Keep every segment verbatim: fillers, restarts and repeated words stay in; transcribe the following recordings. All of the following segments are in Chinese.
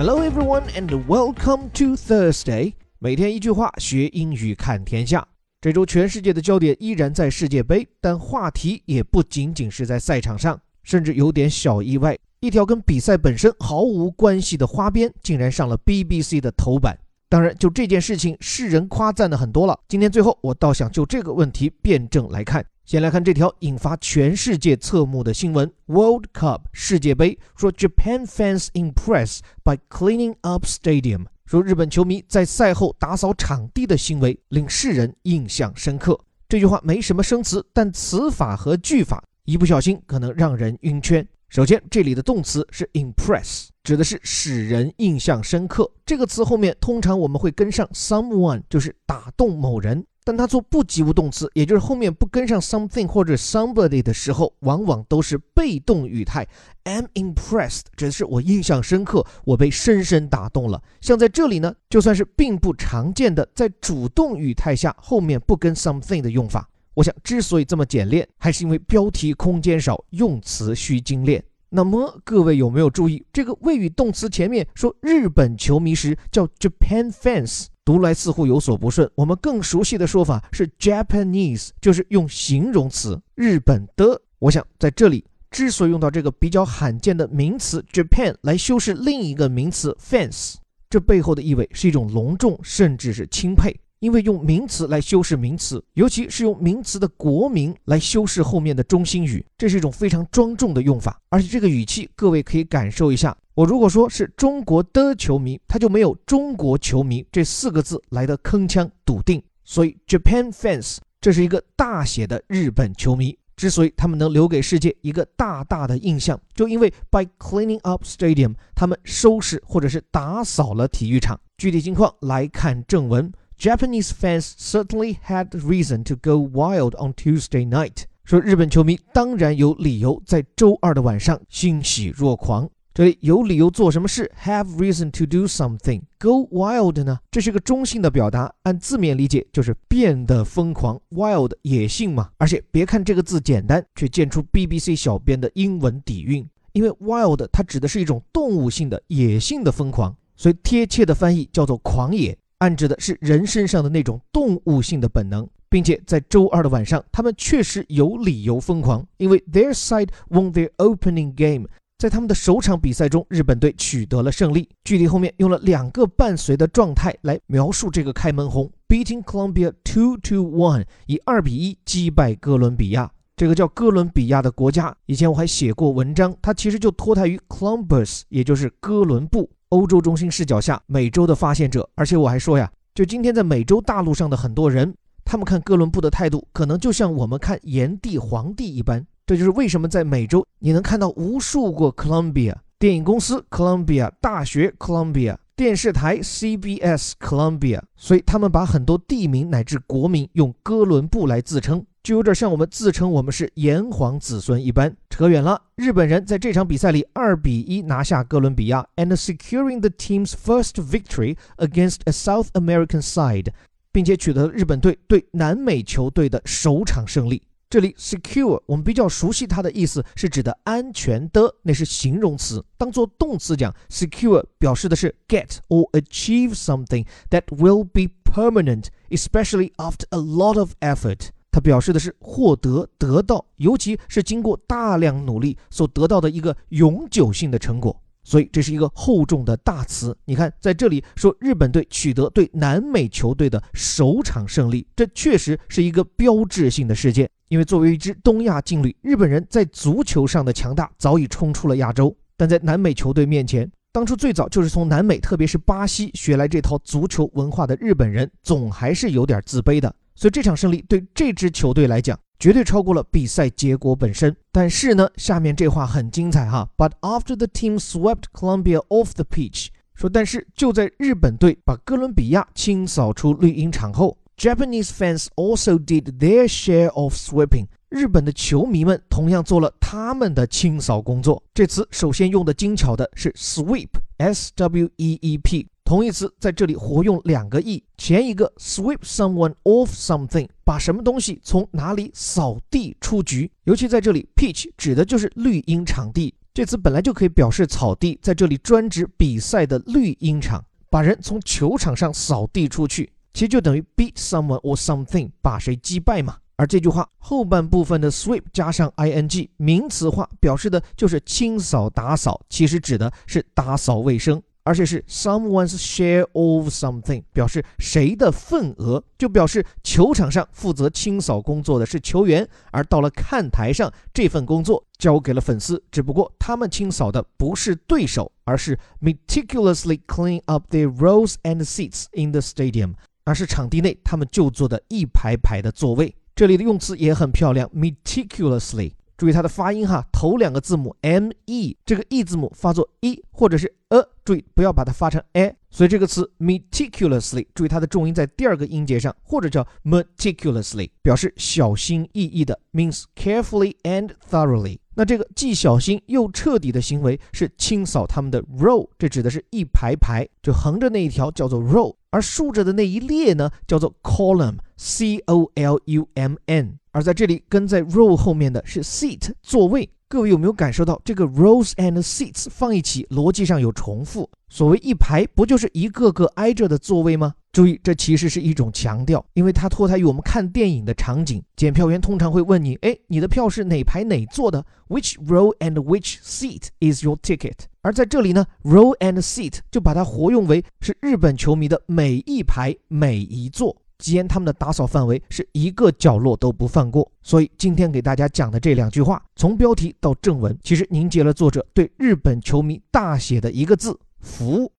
Hello everyone and welcome to Thursday。 每天一句话，学英语看天下。这周全世界的焦点依然在世界杯，但话题也不仅仅是在赛场上，甚至有点小意外，一条跟比赛本身毫无关系的花边竟然上了 B B C 的头版。当然，就这件事情，世人夸赞的很多了。今天最后，我倒想就这个问题辩证来看。先来看这条引发全世界侧目的新闻 ：World Cup 世界杯说 Japan fans impressed by cleaning up stadium， 说日本球迷在赛后打扫场地的行为令世人印象深刻。这句话没什么生词，但词法和句法一不小心可能让人晕圈。首先，这里的动词是 impress， 指的是使人印象深刻。这个词后面通常我们会跟上 someone， 就是打动某人。但它做不及物动词，也就是后面不跟上 something 或者 somebody 的时候，往往都是被动语态。I'm impressed 指的是我印象深刻，我被深深打动了。像在这里呢，就算是并不常见的在主动语态下后面不跟 something 的用法。我想之所以这么简练，还是因为标题空间少，用词需精炼。那么各位有没有注意，这个谓语动词前面说日本球迷时叫 Japan fans， 读来似乎有所不顺，我们更熟悉的说法是 Japanese， 就是用形容词日本的。我想在这里之所以用到这个比较罕见的名词 Japan 来修饰另一个名词 fans， 这背后的意味是一种隆重甚至是钦佩。因为用名词来修饰名词，尤其是用名词的国名来修饰后面的中心语，这是一种非常庄重的用法。而且这个语气各位可以感受一下，我如果说是中国的球迷，它就没有中国球迷这四个字来的铿锵笃定。所以 Japan fans 这是一个大写的日本球迷，之所以他们能留给世界一个大大的印象，就因为 by cleaning up stadium， 他们收拾或者是打扫了体育场。具体情况来看正文，Japanese fans certainly had reason to go wild on Tuesday night， 说日本球迷当然有理由在周二的晚上欣喜若狂。这里有理由做什么事 have reason to do something， go wild 呢，这是个中性的表达，按字面理解就是变得疯狂， wild 野性嘛。而且别看这个字简单，却见出 B B C 小编的英文底蕴，因为 wild 它指的是一种动物性的野性的疯狂，所以贴切的翻译叫做狂野，暗指的是人身上的那种动物性的本能。并且在周二的晚上，他们确实有理由疯狂，因为 their side won their opening game， 在他们的首场比赛中，日本队取得了胜利。具体后面用了两个伴随的状态来描述这个开门红 beating Colombia two to one， 以two比one击败哥伦比亚。这个叫哥伦比亚的国家，以前我还写过文章，它其实就脱胎于 Columbus， 也就是哥伦布，欧洲中心视角下美洲的发现者。而且我还说呀，就今天在美洲大陆上的很多人，他们看哥伦布的态度可能就像我们看炎帝黄帝一般。这就是为什么在美洲你能看到无数个 Columbia， 电影公司 Columbia， 大学 Columbia， 电视台 C B S Columbia， 所以他们把很多地名乃至国民用哥伦布来自称，就有点像我们自称我们是炎黄子孙一般。扯远了，日本人在这场比赛里two比one拿下哥伦比亚 and securing the team's first victory against a South American side， 并且取得日本队对南美球队的首场胜利。这里 secure 我们比较熟悉，它的意思是指的安全的，那是形容词。当做动词讲 secure 表示的是 get or achieve something that will be permanent especially after a lot of effort，它表示的是获得得到，尤其是经过大量努力所得到的一个永久性的成果。所以这是一个厚重的大词。你看在这里说日本队取得对南美球队的首场胜利，这确实是一个标志性的事件，因为作为一支东亚劲旅，日本人在足球上的强大早已冲出了亚洲，但在南美球队面前，当初最早就是从南美特别是巴西学来这套足球文化的日本人总还是有点自卑的。所以这场胜利对这支球队来讲绝对超过了比赛结果本身。但是呢，下面这话很精彩哈 But after the team swept Colombia off the pitch， 说但是就在日本队把哥伦比亚清扫出绿茵场后， Japanese fans also did their share of sweeping， 日本的球迷们同样做了他们的清扫工作。这词首先用的精巧的是 sweep S W E E P，同义词在这里活用两个意，前一个 sweep someone off something， 把什么东西从哪里扫地出局，尤其在这里 pitch 指的就是绿茵场地，这词本来就可以表示草地，在这里专指比赛的绿茵场，把人从球场上扫地出去，其实就等于 beat someone or something， 把谁击败嘛。而这句话后半部分的 sweep 加上 ing 名词化，表示的就是清扫打扫，其实指的是打扫卫生，而且是 someone's share of something， 表示谁的份额，就表示球场上负责清扫工作的是球员，而到了看台上，这份工作交给了粉丝，只不过他们清扫的不是对手，而是 meticulously clean up their rows and seats in the stadium， 而是场地内他们就坐的一排排的座位。这里的用词也很漂亮 meticulously， 注意它的发音哈，头两个字母 M E， 这个 E 字母发作 E 或者是呃，注意不要把它发成 A， 所以这个词 meticulously， 注意它的重音在第二个音节上，或者叫 meticulously， 表示小心翼翼的 means carefully and thoroughly。 那这个既小心又彻底的行为是清扫他们的 row， 这指的是一排排，就横着那一条叫做 row， 而竖着的那一列呢叫做 column， C O L U M N， 而在这里跟在 row 后面的是 seat， 座位。各位有没有感受到这个 rows and seats 放一起逻辑上有重复，所谓一排不就是一个个挨着的座位吗？注意这其实是一种强调，因为它脱胎于我们看电影的场景，检票员通常会问你，哎，你的票是哪排哪座的 which row and which seat is your ticket， 而在这里呢 row and seat 就把它活用为是日本球迷的每一排每一座，既他们的打扫范围是一个角落都不放过。所以今天给大家讲的这两句话，从标题到正文，其实凝结了作者对日本球迷大写的一个字，服务。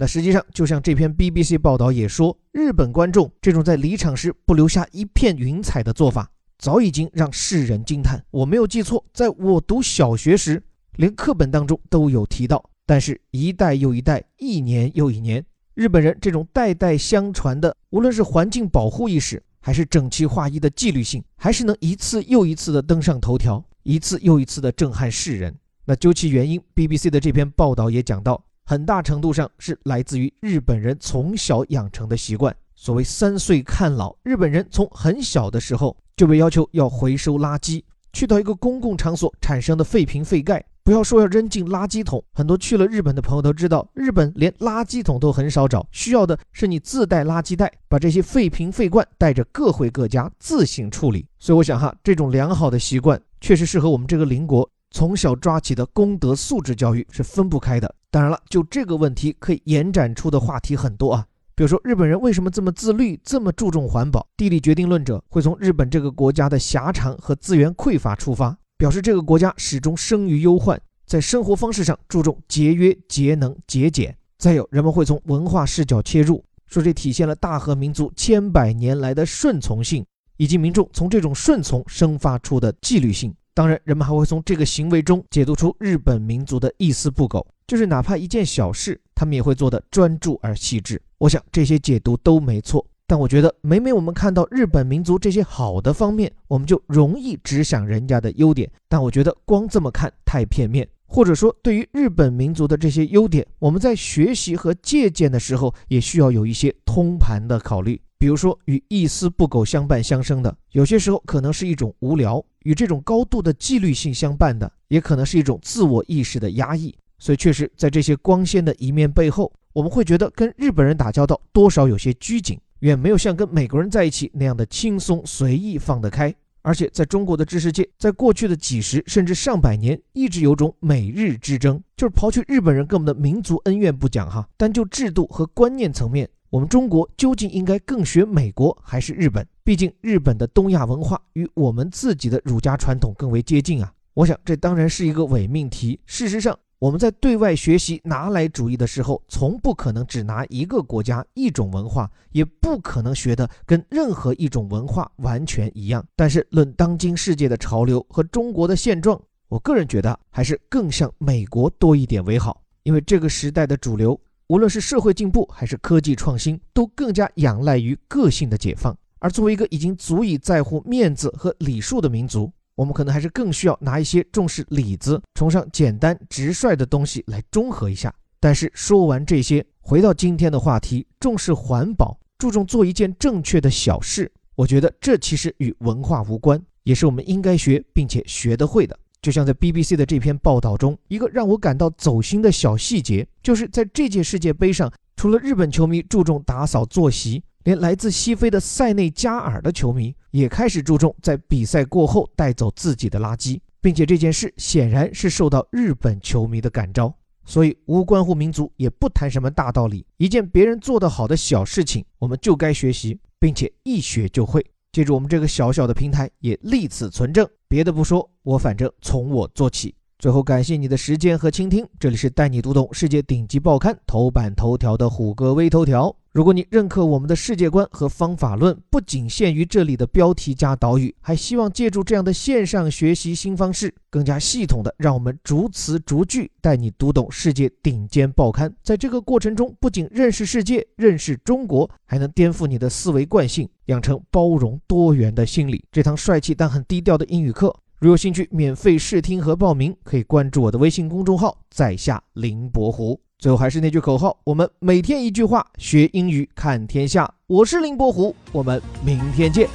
那实际上就像这篇 B B C 报道也说，日本观众这种在离场时不留下一片云彩的做法早已经让世人惊叹。我没有记错，在我读小学时连课本当中都有提到，但是一代又一代，一年又一年，日本人这种代代相传的，无论是环境保护意识，还是整齐划一的纪律性，还是能一次又一次的登上头条，一次又一次的震撼世人。那究其原因， B B C 的这篇报道也讲到，很大程度上是来自于日本人从小养成的习惯。所谓三岁看老，日本人从很小的时候就被要求要回收垃圾，去到一个公共场所产生的废瓶废盖，不要说要扔进垃圾桶，很多去了日本的朋友都知道，日本连垃圾桶都很少找，需要的是你自带垃圾袋，把这些废瓶废罐带着各回各家自行处理。所以我想哈，这种良好的习惯确实是和我们这个邻国从小抓起的公德素质教育是分不开的。当然了，就这个问题可以延展出的话题很多啊，比如说日本人为什么这么自律，这么注重环保？地理决定论者会从日本这个国家的狭长和资源匮乏出发，表示这个国家始终生于忧患，在生活方式上注重节约、节能、节俭。再有，人们会从文化视角切入，说这体现了大和民族千百年来的顺从性，以及民众从这种顺从生发出的纪律性。当然，人们还会从这个行为中解读出日本民族的一丝不苟，就是哪怕一件小事，他们也会做得专注而细致。我想这些解读都没错，但我觉得每每我们看到日本民族这些好的方面，我们就容易只想人家的优点，但我觉得光这么看太片面，或者说对于日本民族的这些优点，我们在学习和借鉴的时候也需要有一些通盘的考虑。比如说与一丝不苟相伴相生的，有些时候可能是一种无聊，与这种高度的纪律性相伴的，也可能是一种自我意识的压抑。所以确实在这些光鲜的一面背后，我们会觉得跟日本人打交道多少有些拘谨，远没有像跟美国人在一起那样的轻松随意放得开。而且在中国的知识界，在过去的几十甚至上百年，一直有种美日之争，就是刨去日本人跟我们的民族恩怨不讲哈，单就制度和观念层面，我们中国究竟应该更学美国还是日本？毕竟日本的东亚文化与我们自己的儒家传统更为接近啊。我想这当然是一个伪命题，事实上我们在对外学习拿来主义的时候，从不可能只拿一个国家一种文化，也不可能学的跟任何一种文化完全一样。但是论当今世界的潮流和中国的现状，我个人觉得还是更像美国多一点为好，因为这个时代的主流，无论是社会进步还是科技创新，都更加仰赖于个性的解放。而作为一个已经足以在乎面子和礼数的民族，我们可能还是更需要拿一些重视里子，崇尚简单直率的东西来中和一下。但是说完这些，回到今天的话题，重视环保，注重做一件正确的小事，我觉得这其实与文化无关，也是我们应该学并且学得会的。就像在 B B C 的这篇报道中，一个让我感到走心的小细节，就是在这届世界杯上，除了日本球迷注重打扫坐席，连来自西非的塞内加尔的球迷也开始注重在比赛过后带走自己的垃圾，并且这件事显然是受到日本球迷的感召。所以无关乎民族，也不谈什么大道理，一件别人做得好的小事情，我们就该学习，并且一学就会。借助我们这个小小的平台，也立此存证。别的不说，我反正从我做起。最后感谢你的时间和倾听，这里是带你读懂世界顶级报刊头版头条的虎哥微头条。如果你认可我们的世界观和方法论，不仅限于这里的标题加导语，还希望借助这样的线上学习新方式，更加系统的让我们逐词逐句带你读懂世界顶尖报刊。在这个过程中，不仅认识世界、认识中国，还能颠覆你的思维惯性，养成包容多元的心理。这堂帅气但很低调的英语课，如有兴趣免费试听和报名，可以关注我的微信公众号在下林伯湖。最后还是那句口号，我们每天一句话，学英语看天下。我是林伯湖，我们明天见。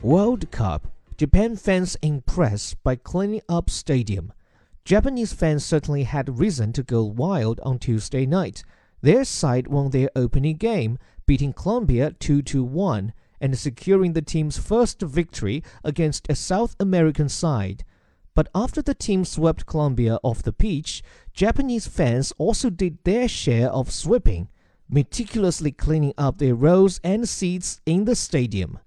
World Cup. Japan fans impressed by cleaning up stadium. Japanese fans certainly had reason to go wild on Tuesday night. Their side won their opening game, beating Colombia two to one, and securing the team's first victory against a South American side. But after the team swept Colombia off the pitch, Japanese fans also did their share of sweeping, meticulously cleaning up their rows and seats in the stadium.